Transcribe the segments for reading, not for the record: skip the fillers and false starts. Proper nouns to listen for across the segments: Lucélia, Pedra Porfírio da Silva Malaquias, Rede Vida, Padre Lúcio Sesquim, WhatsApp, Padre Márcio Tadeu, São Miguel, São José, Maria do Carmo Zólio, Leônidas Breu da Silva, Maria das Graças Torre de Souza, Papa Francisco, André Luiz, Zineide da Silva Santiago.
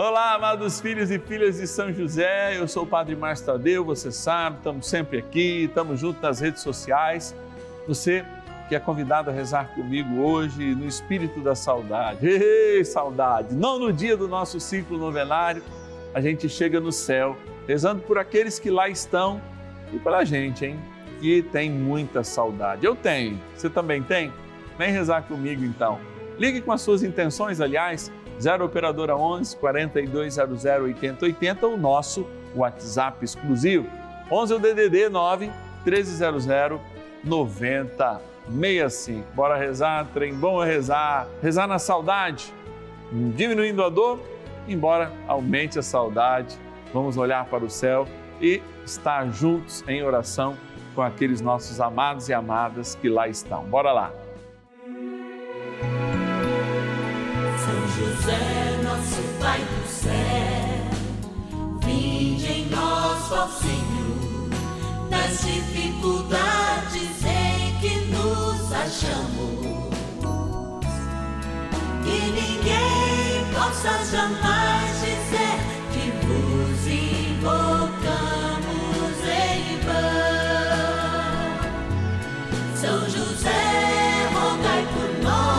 Olá, amados filhos e filhas de São José, eu sou o Padre Márcio Tadeu, você sabe, estamos sempre aqui, estamos juntos nas redes sociais. Você que é convidado a rezar comigo hoje no espírito da saudade. Ei, saudade! Não no dia do nosso ciclo novenário, a gente chega no céu, rezando por aqueles que lá estão e pela gente, hein? Que tem muita saudade. Eu tenho, você também tem? Vem rezar comigo então. Ligue com as suas intenções, aliás, 0 operadora 11 4200 8080, o nosso WhatsApp exclusivo. 11 o DDD 9 1300 9065. Bora rezar, trem bom é rezar. Rezar na saudade, diminuindo a dor, embora aumente a saudade. Vamos olhar para o céu e estar juntos em oração com aqueles nossos amados e amadas que lá estão. Bora lá. José, nosso Pai do céu, vinde em nós, ó Senhor, nas dificuldades em que nos achamos, que ninguém possa jamais dizer que vos invocamos em vão. São José, rogai por nós,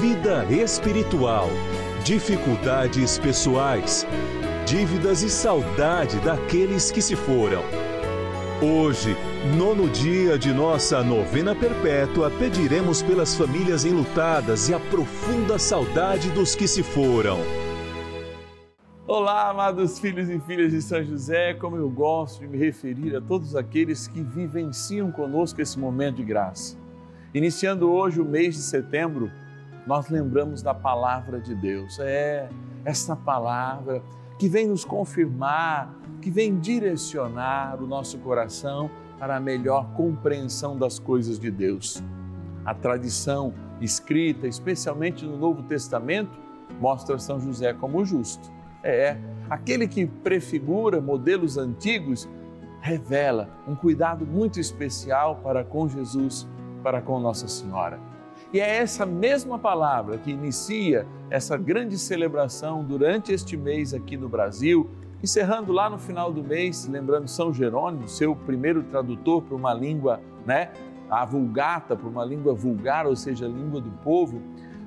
vida espiritual, dificuldades pessoais, dívidas e saudade daqueles que se foram. Hoje, 9º dia de nossa novena perpétua, pediremos pelas famílias enlutadas e a profunda saudade dos que se foram. Olá, amados filhos e filhas de São José, como eu gosto de me referir a todos aqueles que vivenciam conosco esse momento de graça. Iniciando hoje o mês de setembro, nós lembramos da palavra de Deus, essa palavra que vem nos confirmar, que vem direcionar o nosso coração para a melhor compreensão das coisas de Deus. A tradição escrita, especialmente no Novo Testamento, mostra São José como justo. Aquele que prefigura modelos antigos, revela um cuidado muito especial para com Jesus, para com Nossa Senhora. E é essa mesma palavra que inicia essa grande celebração durante este mês aqui no Brasil, encerrando lá no final do mês, lembrando São Jerônimo, seu primeiro tradutor para uma língua, a vulgata, para uma língua vulgar, ou seja, a língua do povo.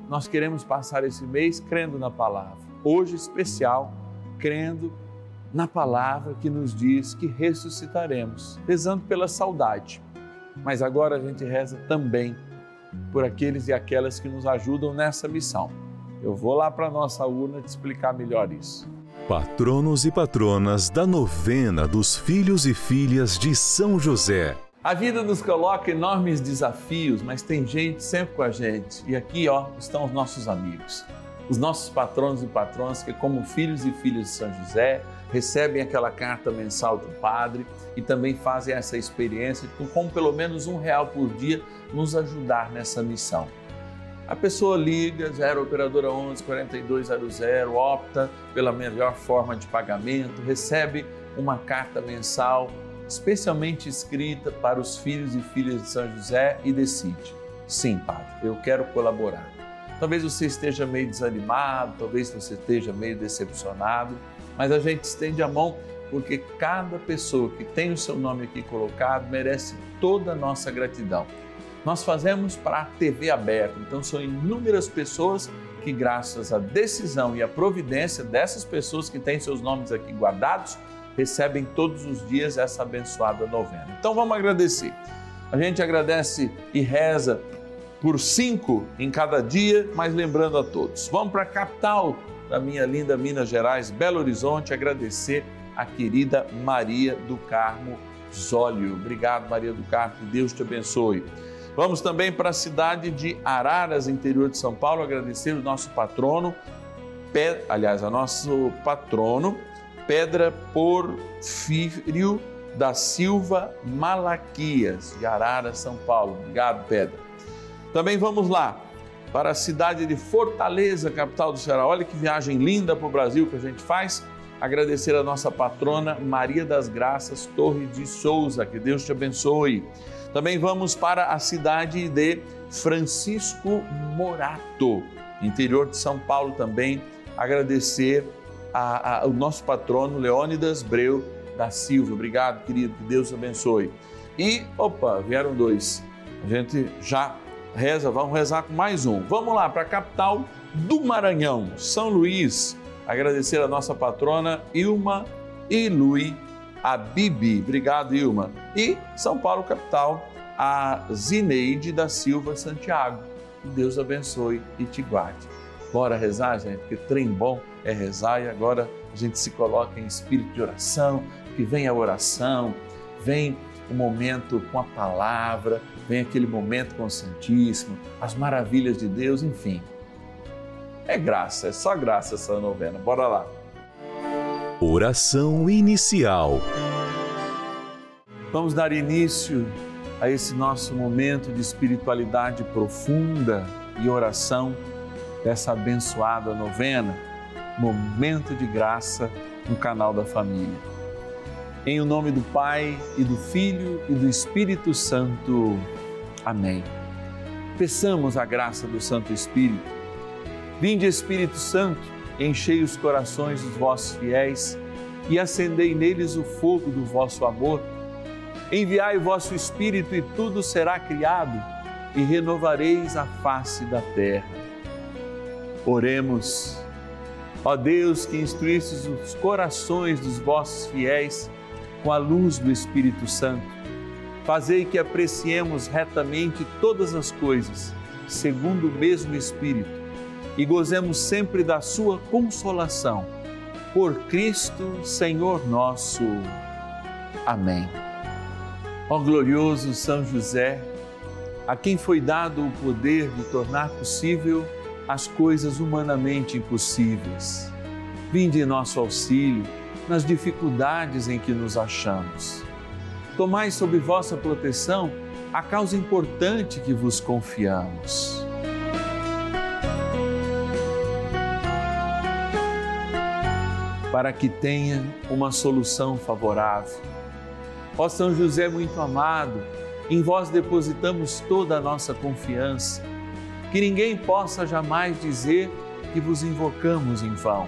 Nós queremos passar esse mês crendo na palavra. Hoje especial, crendo na palavra que nos diz que ressuscitaremos, rezando pela saudade. Mas agora a gente reza também por aqueles e aquelas que nos ajudam nessa missão. Eu vou lá para a nossa urna te explicar melhor isso. Patronos e patronas da novena dos filhos e filhas de São José. A vida nos coloca enormes desafios, mas tem gente sempre com a gente. E aqui, estão os nossos amigos, os nossos patronos e patronas que, como filhos e filhas de São José, recebem aquela carta mensal do padre e também fazem essa experiência com pelo menos R$1 por dia nos ajudar nessa missão. A pessoa liga, 0 operadora 11 4200, opta pela melhor forma de pagamento, recebe uma carta mensal especialmente escrita para os filhos e filhas de São José e decide: sim, padre, eu quero colaborar. Talvez você esteja meio desanimado, talvez você esteja meio decepcionado, mas a gente estende a mão porque cada pessoa que tem o seu nome aqui colocado merece toda a nossa gratidão. Nós fazemos para a TV aberta, então são inúmeras pessoas que, graças à decisão e à providência dessas pessoas que têm seus nomes aqui guardados, recebem todos os dias essa abençoada novena. Então vamos agradecer. A gente agradece e reza por 5 em cada dia, mas lembrando a todos. Vamos para a capital da minha linda Minas Gerais, Belo Horizonte, agradecer a querida Maria do Carmo Zólio. Obrigado, Maria do Carmo, que Deus te abençoe. Vamos também para a cidade de Araras, interior de São Paulo, agradecer o nosso patrono, Pedra Porfírio da Silva Malaquias, de Araras, São Paulo. Obrigado, Pedra. Também vamos lá para a cidade de Fortaleza, capital do Ceará. Olha que viagem linda para o Brasil que a gente faz. Agradecer a nossa patrona Maria das Graças Torre de Souza, que Deus te abençoe. Também vamos para a cidade de Francisco Morato, interior de São Paulo também, agradecer o nosso patrono Leônidas Breu da Silva. Obrigado, querido, que Deus abençoe. E, vieram 2. A gente já reza, vamos rezar com mais um. Vamos lá para a capital do Maranhão, São Luís. Agradecer a nossa patrona Ilma e Lui Abibi. Obrigado, Ilma. E São Paulo, capital, a Zineide da Silva Santiago. Que Deus abençoe e te guarde. Bora rezar, gente, porque trem bom é rezar e agora a gente se coloca em espírito de oração, que vem a oração, vem o momento com a palavra, vem aquele momento com o Santíssimo, as maravilhas de Deus, enfim. É graça, é só graça essa novena. Bora lá. Oração inicial. Vamos dar início a esse nosso momento de espiritualidade profunda e oração dessa abençoada novena, Momento de Graça no Canal da Família. Em nome do Pai e do Filho e do Espírito Santo. Amém. Peçamos a graça do Santo Espírito. Vinde, Espírito Santo, enchei os corações dos vossos fiéis e acendei neles o fogo do vosso amor. Enviai o vosso Espírito e tudo será criado e renovareis a face da terra. Oremos. Ó Deus, que instruístes os corações dos vossos fiéis com a luz do Espírito Santo, fazei que apreciemos retamente todas as coisas, segundo o mesmo Espírito, e gozemos sempre da sua consolação. Por Cristo, Senhor nosso. Amém. Ó glorioso São José, a quem foi dado o poder de tornar possível as coisas humanamente impossíveis, vinde em nosso auxílio nas dificuldades em que nos achamos. Tomai sob vossa proteção a causa importante que vos confiamos. Para que tenha uma solução favorável. Ó São José muito amado, em vós depositamos toda a nossa confiança, que ninguém possa jamais dizer que vos invocamos em vão.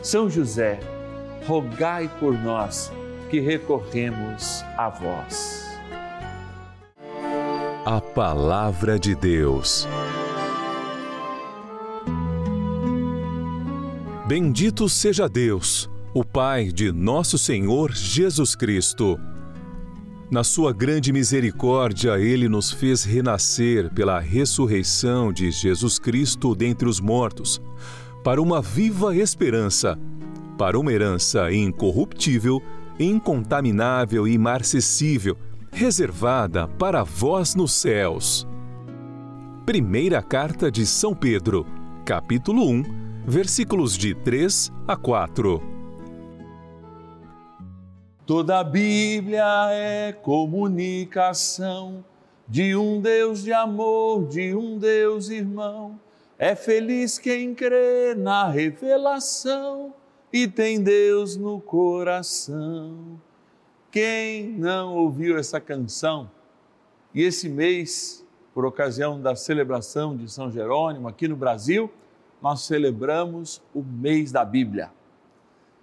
São José, rogai por nós que recorremos a vós. A Palavra de Deus. Bendito seja Deus, o Pai de nosso Senhor Jesus Cristo. Na sua grande misericórdia, Ele nos fez renascer pela ressurreição de Jesus Cristo dentre os mortos, para uma viva esperança, para uma herança incorruptível, incontaminável e imarcessível, reservada para vós nos céus. Primeira Carta de São Pedro, capítulo 1, versículos de 3 a 4. Toda a Bíblia é comunicação de um Deus de amor, de um Deus irmão. É feliz quem crê na revelação e tem Deus no coração. Quem não ouviu essa canção e esse mês por ocasião da celebração de São Jerônimo, aqui no Brasil, nós celebramos o mês da Bíblia.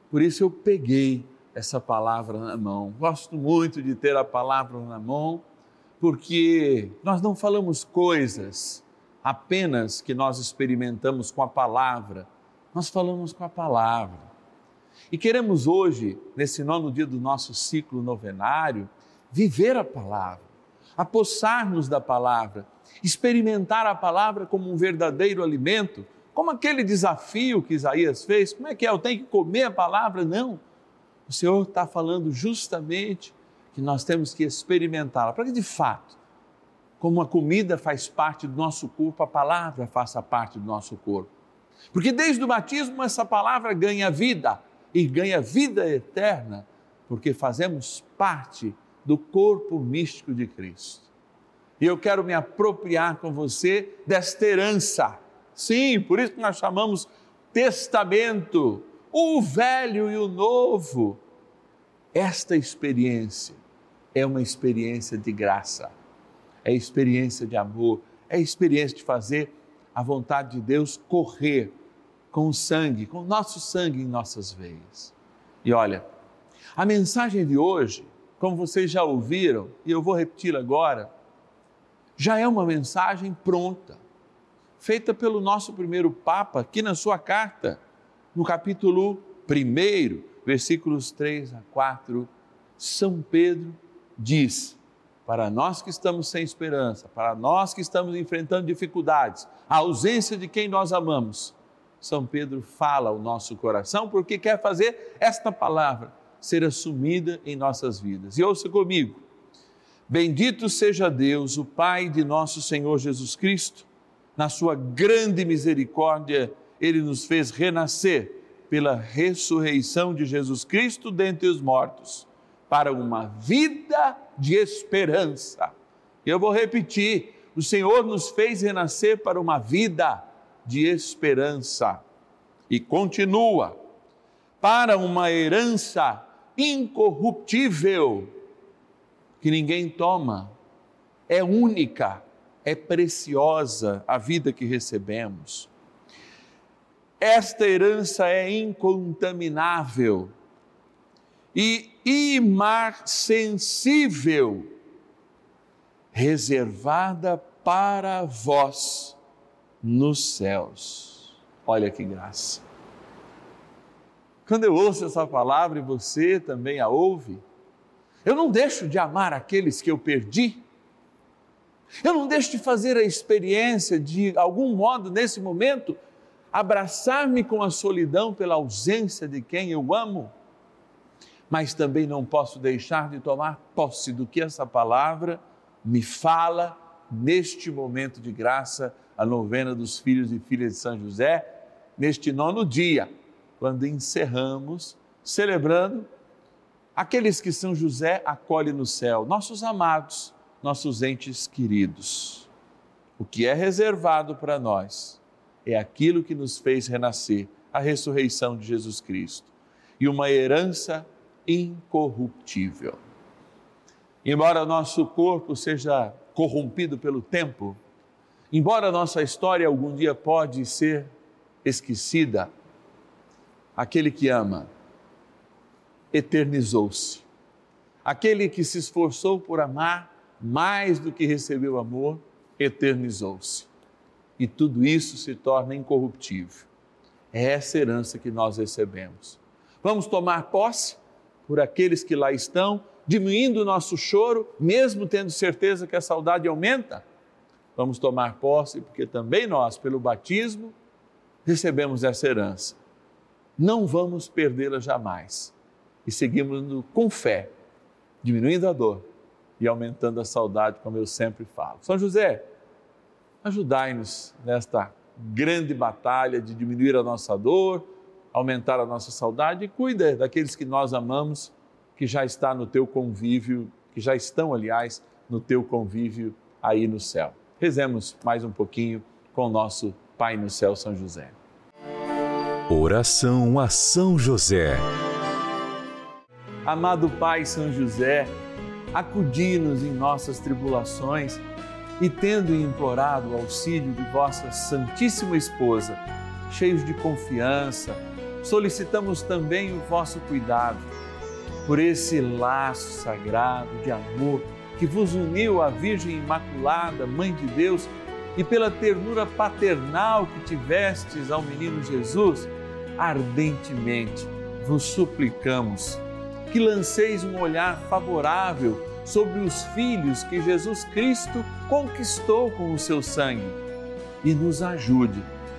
Por isso eu peguei essa palavra na mão. Gosto muito de ter a palavra na mão, porque nós não falamos coisas apenas que nós experimentamos com a palavra, nós falamos com a palavra. E queremos hoje, nesse nono dia do nosso ciclo novenário, viver a palavra, apossar-nos da palavra, experimentar a palavra como um verdadeiro alimento, como aquele desafio que Isaías fez. Como é que é? Eu tenho que comer a palavra? Não. O Senhor está falando justamente que nós temos que experimentá-la, para que de fato, como a comida faz parte do nosso corpo, a palavra faça parte do nosso corpo. Porque desde o batismo essa palavra ganha vida, e ganha vida eterna, porque fazemos parte do corpo místico de Cristo. E eu quero me apropriar com você desta herança. Sim, por isso que nós chamamos testamento, o velho e o novo. Esta experiência é uma experiência de graça, é experiência de amor, é experiência de fazer a vontade de Deus correr com o sangue, com o nosso sangue em nossas veias. E olha, a mensagem de hoje, como vocês já ouviram, e eu vou repeti-la agora, já é uma mensagem pronta, feita pelo nosso primeiro Papa, aqui na sua carta, no capítulo 1, versículos 3-4, São Pedro diz: para nós que estamos sem esperança, para nós que estamos enfrentando dificuldades, a ausência de quem nós amamos, São Pedro fala ao nosso coração porque quer fazer esta palavra ser assumida em nossas vidas. E ouça comigo: bendito seja Deus, o Pai de nosso Senhor Jesus Cristo, na sua grande misericórdia, Ele nos fez renascer pela ressurreição de Jesus Cristo dentre os mortos, para uma vida de esperança. Eu vou repetir: o Senhor nos fez renascer para uma vida de esperança. E continua: para uma herança incorruptível, que ninguém toma, é única, é preciosa a vida que recebemos. Esta herança é incontaminável e imarcessível, reservada para vós nos céus. Olha que graça! Quando eu ouço essa palavra e você também a ouve, eu não deixo de amar aqueles que eu perdi, eu não deixo de fazer a experiência de algum modo, nesse momento, abraçar-me com a solidão pela ausência de quem eu amo. Mas também não posso deixar de tomar posse do que essa palavra me fala neste momento de graça, a novena dos filhos e filhas de São José, neste nono dia, quando encerramos, celebrando aqueles que São José acolhe no céu, nossos amados, nossos entes queridos. O que é reservado para nós é aquilo que nos fez renascer, a ressurreição de Jesus Cristo, e uma herança incorruptível. Embora nosso corpo seja corrompido pelo tempo, embora nossa história algum dia pode ser esquecida, aquele que ama eternizou-se. Aquele que se esforçou por amar mais do que recebeu amor, eternizou-se. E tudo isso se torna incorruptível. É essa herança que nós recebemos. Vamos tomar posse por aqueles que lá estão, diminuindo o nosso choro, mesmo tendo certeza que a saudade aumenta. Vamos tomar posse porque também nós, pelo batismo, recebemos essa herança. Não vamos perdê-la jamais. E seguimos com fé, diminuindo a dor e aumentando a saudade, como eu sempre falo. São José, ajudai-nos nesta grande batalha de diminuir a nossa dor, aumentar a nossa saudade, e cuida daqueles que nós amamos, que já está no teu convívio, que já estão, aliás, no teu convívio aí no céu. Rezemos mais um pouquinho com o nosso Pai no céu, São José. Oração a São José. Amado Pai São José, acudi-nos em nossas tribulações e tendo implorado o auxílio de vossa Santíssima Esposa, cheios de confiança, solicitamos também o vosso cuidado por esse laço sagrado de amor que vos uniu à Virgem Imaculada, Mãe de Deus, e pela ternura paternal que tivestes ao menino Jesus, ardentemente vos suplicamos que lanceis um olhar favorável sobre os filhos que Jesus Cristo conquistou com o seu sangue e nos ajude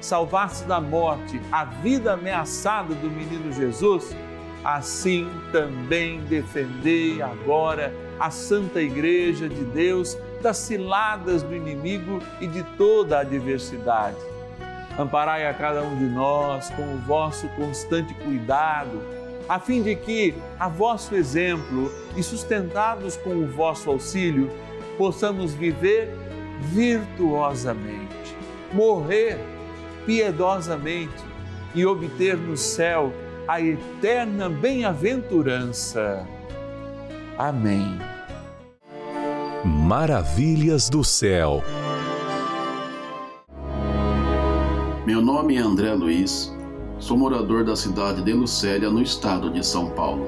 salvaste da morte a vida ameaçada do menino Jesus, assim também defendei agora a Santa Igreja de Deus das ciladas do inimigo e de toda a adversidade. Amparai a cada um de nós com o vosso constante cuidado, a fim de que, a vosso exemplo e sustentados com o vosso auxílio, possamos viver virtuosamente, morrer piedosamente e obter no céu a eterna bem-aventurança. Amém. Maravilhas do céu. Meu nome é André Luiz, sou morador da cidade de Lucélia, no estado de São Paulo.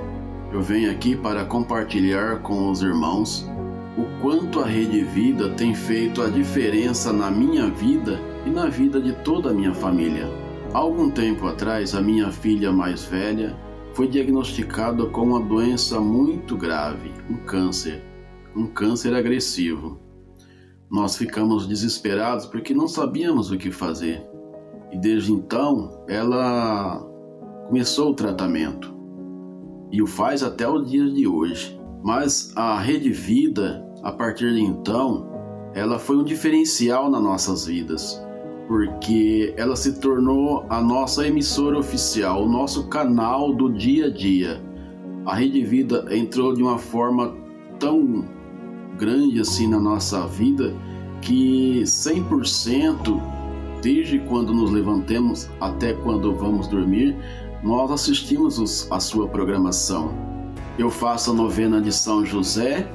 Eu venho aqui para compartilhar com os irmãos o quanto a Rede Vida tem feito a diferença na minha vida e na vida de toda a minha família. Há algum tempo atrás, a minha filha mais velha foi diagnosticada com uma doença muito grave, um câncer agressivo. Nós ficamos desesperados porque não sabíamos o que fazer. E desde então, ela começou o tratamento e o faz até o dia de hoje. Mas a Rede Vida, a partir de então, ela foi um diferencial nas nossas vidas, porque ela se tornou a nossa emissora oficial, o nosso canal do dia a dia. A Rede Vida entrou de uma forma tão grande assim na nossa vida que 100%, desde quando nos levantamos até quando vamos dormir, nós assistimos a sua programação. Eu faço a novena de São José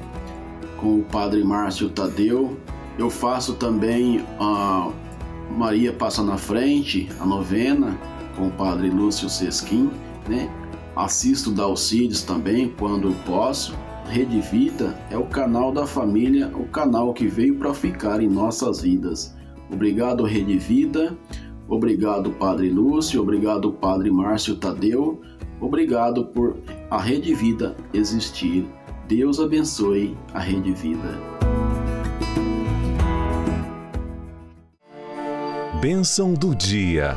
com o Padre Márcio Tadeu. Eu faço também a Maria Passa na Frente, a novena com o Padre Lúcio Sesquim, né? Assisto da Auxílios também quando posso. Rede Vida é o canal da família, o canal que veio para ficar em nossas vidas. Obrigado, Rede Vida. Obrigado, Padre Lúcio. Obrigado, Padre Márcio Tadeu. Obrigado por a Rede Vida existir. Deus abençoe a Rede Vida. Bênção do dia.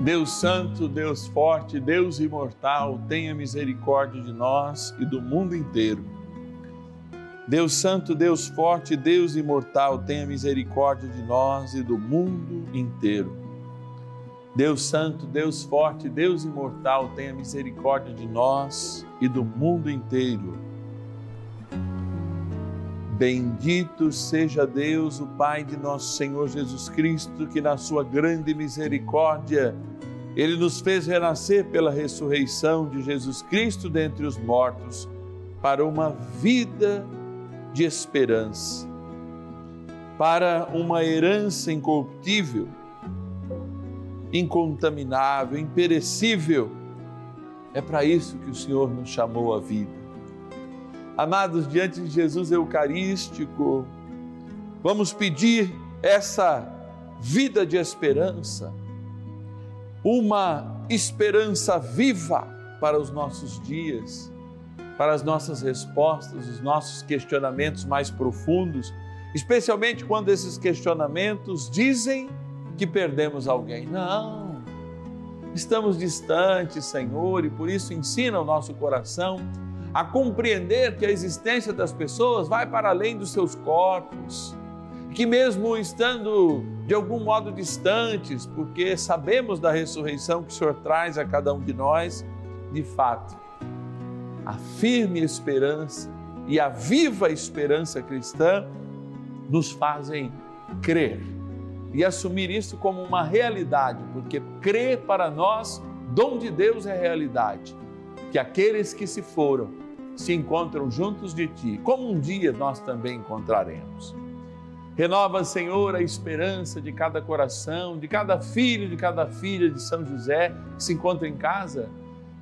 Deus santo, Deus forte, Deus imortal, tenha misericórdia de nós e do mundo inteiro. Deus santo, Deus forte, Deus imortal, tenha misericórdia de nós e do mundo inteiro. Deus santo, Deus forte, Deus imortal, tenha misericórdia de nós e do mundo inteiro. Bendito seja Deus, o Pai de nosso Senhor Jesus Cristo, que na sua grande misericórdia, Ele nos fez renascer pela ressurreição de Jesus Cristo dentre os mortos, para uma vida de esperança, para uma herança incorruptível, incontaminável, imperecível. É para isso que o Senhor nos chamou à vida. Amados, diante de Jesus Eucarístico, vamos pedir essa vida de esperança, uma esperança viva para os nossos dias, para as nossas respostas, os nossos questionamentos mais profundos, especialmente quando esses questionamentos dizem que perdemos alguém. Não, estamos distantes, Senhor, e por isso ensina o nosso coração a compreender que a existência das pessoas vai para além dos seus corpos, que mesmo estando de algum modo distantes, porque sabemos da ressurreição que o Senhor traz a cada um de nós, de fato, a firme esperança e a viva esperança cristã nos fazem crer e assumir isso como uma realidade, porque crer para nós, dom de Deus, é realidade, que aqueles que se foram se encontram juntos de ti, como um dia nós também encontraremos. Renova, Senhor, a esperança de cada coração, de cada filho, de cada filha de São José que se encontra em casa,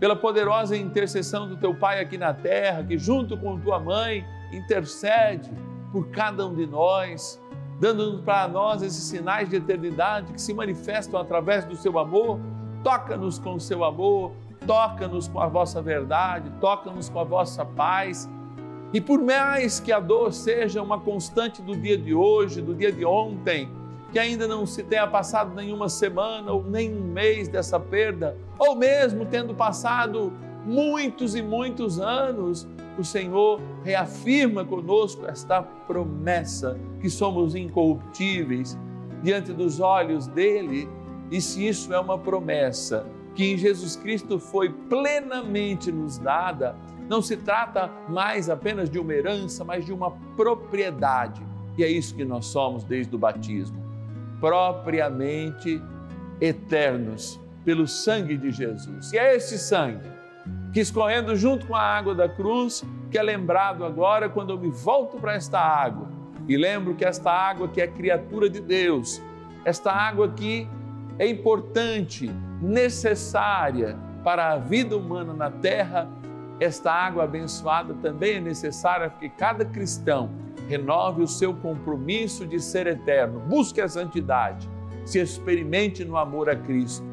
pela poderosa intercessão do teu Pai aqui na terra, que junto com tua mãe intercede por cada um de nós, dando para nós esses sinais de eternidade que se manifestam através do seu amor. Toca-nos com o seu amor, toca-nos com a vossa verdade, toca-nos com a vossa paz. E por mais que a dor seja uma constante do dia de hoje, do dia de ontem, que ainda não se tenha passado nenhuma semana ou nem um mês dessa perda, ou mesmo tendo passado muitos e muitos anos, o Senhor reafirma conosco esta promessa que somos incorruptíveis diante dos olhos dele. E se isso é uma promessa que em Jesus Cristo foi plenamente nos dada, não se trata mais apenas de uma herança, mas de uma propriedade. E é isso que nós somos desde o batismo, propriamente eternos pelo sangue de Jesus. E é este sangue que, escorrendo junto com a água da cruz, que é lembrado agora quando eu me volto para esta água e lembro que esta água que é criatura de Deus, esta água que é importante, necessária para a vida humana na terra, esta água abençoada também é necessária porque cada cristão renove o seu compromisso de ser eterno, busque a santidade, se experimente no amor a Cristo,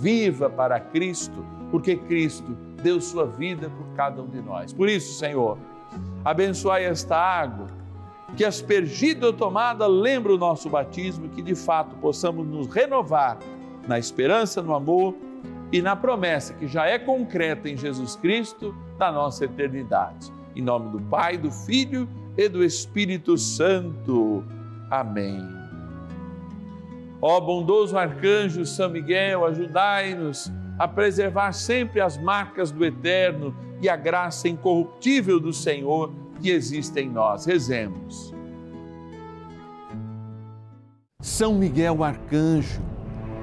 viva para Cristo, porque Cristo deu sua vida por cada um de nós. Por isso, Senhor, abençoai esta água, que aspergida ou tomada lembra o nosso batismo, que de fato possamos nos renovar na esperança, no amor e na promessa que já é concreta em Jesus Cristo da nossa eternidade. Em nome do Pai, do Filho e do Espírito Santo. Amém. Ó bondoso arcanjo São Miguel, ajudai-nos a preservar sempre as marcas do eterno e a graça incorruptível do Senhor que existe em nós. Rezemos. São Miguel Arcanjo,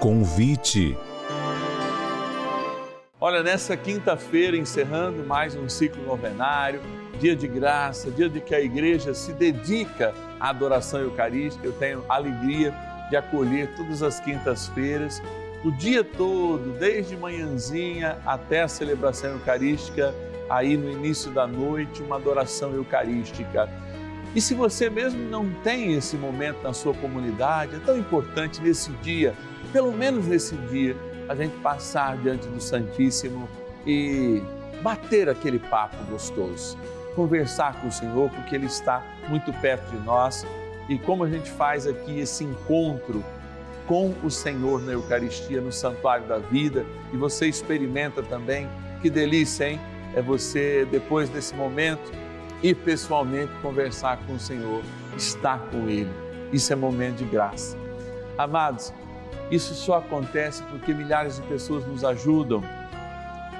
Convite. Olha, nessa quinta-feira, encerrando mais um ciclo novenário, dia de graça, dia de que a igreja se dedica à adoração eucarística, eu tenho alegria de acolher todas as quintas-feiras, o dia todo, desde manhãzinha até a celebração eucarística, aí no início da noite, uma adoração eucarística. E se você mesmo não tem esse momento na sua comunidade, é tão importante nesse dia, pelo menos nesse dia, a gente passar diante do Santíssimo e bater aquele papo gostoso, conversar com o Senhor, porque Ele está muito perto de nós. E como a gente faz aqui esse encontro com o Senhor na Eucaristia, no Santuário da Vida, e você experimenta também, que delícia, hein? É você, depois desse momento, ir pessoalmente conversar com o Senhor, estar com Ele. Isso é momento de graça. Amados, isso só acontece porque milhares de pessoas nos ajudam,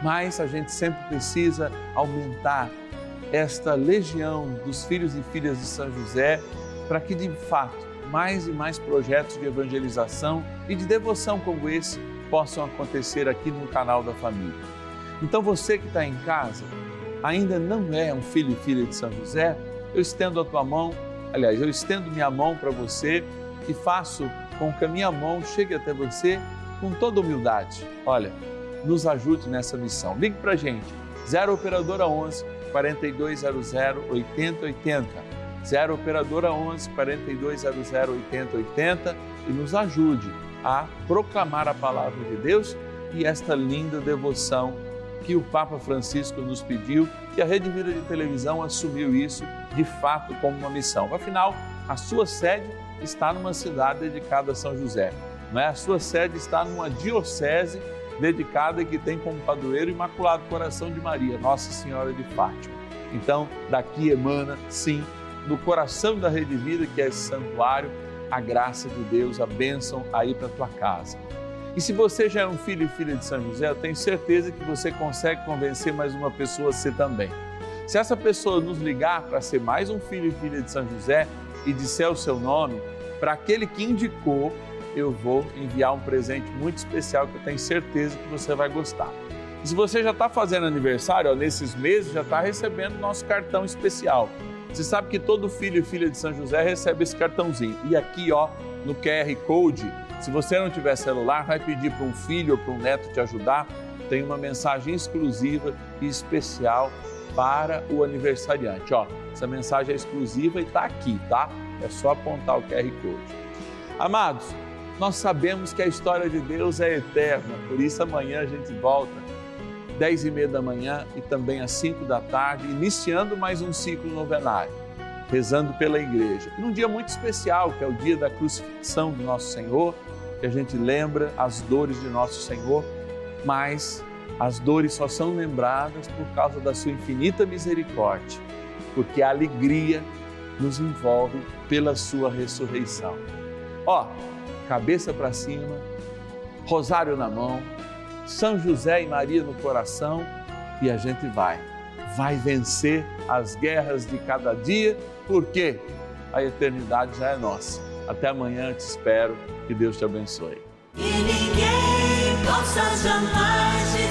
mas a gente sempre precisa aumentar esta legião dos filhos e filhas de São José, para que, de fato, mais e mais projetos de evangelização e de devoção como esse possam acontecer aqui no canal da família. Então você que está em casa, ainda não é um filho e filha de São José, eu estendo a tua mão, aliás, eu estendo minha mão para você e faço com que a minha mão chegue até você com toda humildade. Olha, nos ajude nessa missão. Ligue para a gente, 0 operadora 11 4200 8080, 0 operadora 11 4200 8080 e nos ajude a proclamar a palavra de Deus e esta linda devoção que o Papa Francisco nos pediu e a Rede Vida de Televisão assumiu isso de fato como uma missão. Afinal, a sua sede está numa cidade dedicada a São José, não é? A sua sede está numa diocese dedicada que tem como padroeiro Imaculado Coração de Maria, Nossa Senhora de Fátima. Então, daqui emana, sim, do coração da Rede Vida, que é esse santuário, a graça de Deus, a bênção aí para a tua casa. E se você já é um filho e filha de São José, eu tenho certeza que você consegue convencer mais uma pessoa a ser também. Se essa pessoa nos ligar para ser mais um filho e filha de São José e disser o seu nome, para aquele que indicou, eu vou enviar um presente muito especial que eu tenho certeza que você vai gostar. E se você já está fazendo aniversário, ó, nesses meses já está recebendo o nosso cartão especial. Você sabe que todo filho e filha de São José recebe esse cartãozinho. E aqui, ó, no QR Code, se você não tiver celular, vai pedir para um filho ou para um neto te ajudar. Tem uma mensagem exclusiva e especial para o aniversariante. Ó, essa mensagem é exclusiva e está aqui, tá? É só apontar o QR Code. Amados, nós sabemos que a história de Deus é eterna, por isso amanhã a gente volta, 10h30 da manhã e também às 5 da tarde, iniciando mais um ciclo novenário, rezando pela igreja. E num dia muito especial, que é o dia da crucifixão do nosso Senhor, que a gente lembra as dores de nosso Senhor, mas as dores só são lembradas por causa da sua infinita misericórdia, porque a alegria nos envolve pela sua ressurreição. Ó, cabeça para cima, rosário na mão, São José e Maria no coração e a gente vai vencer as guerras de cada dia, porque a eternidade já é nossa. Até amanhã, te espero, que Deus te abençoe. E ninguém possa jamais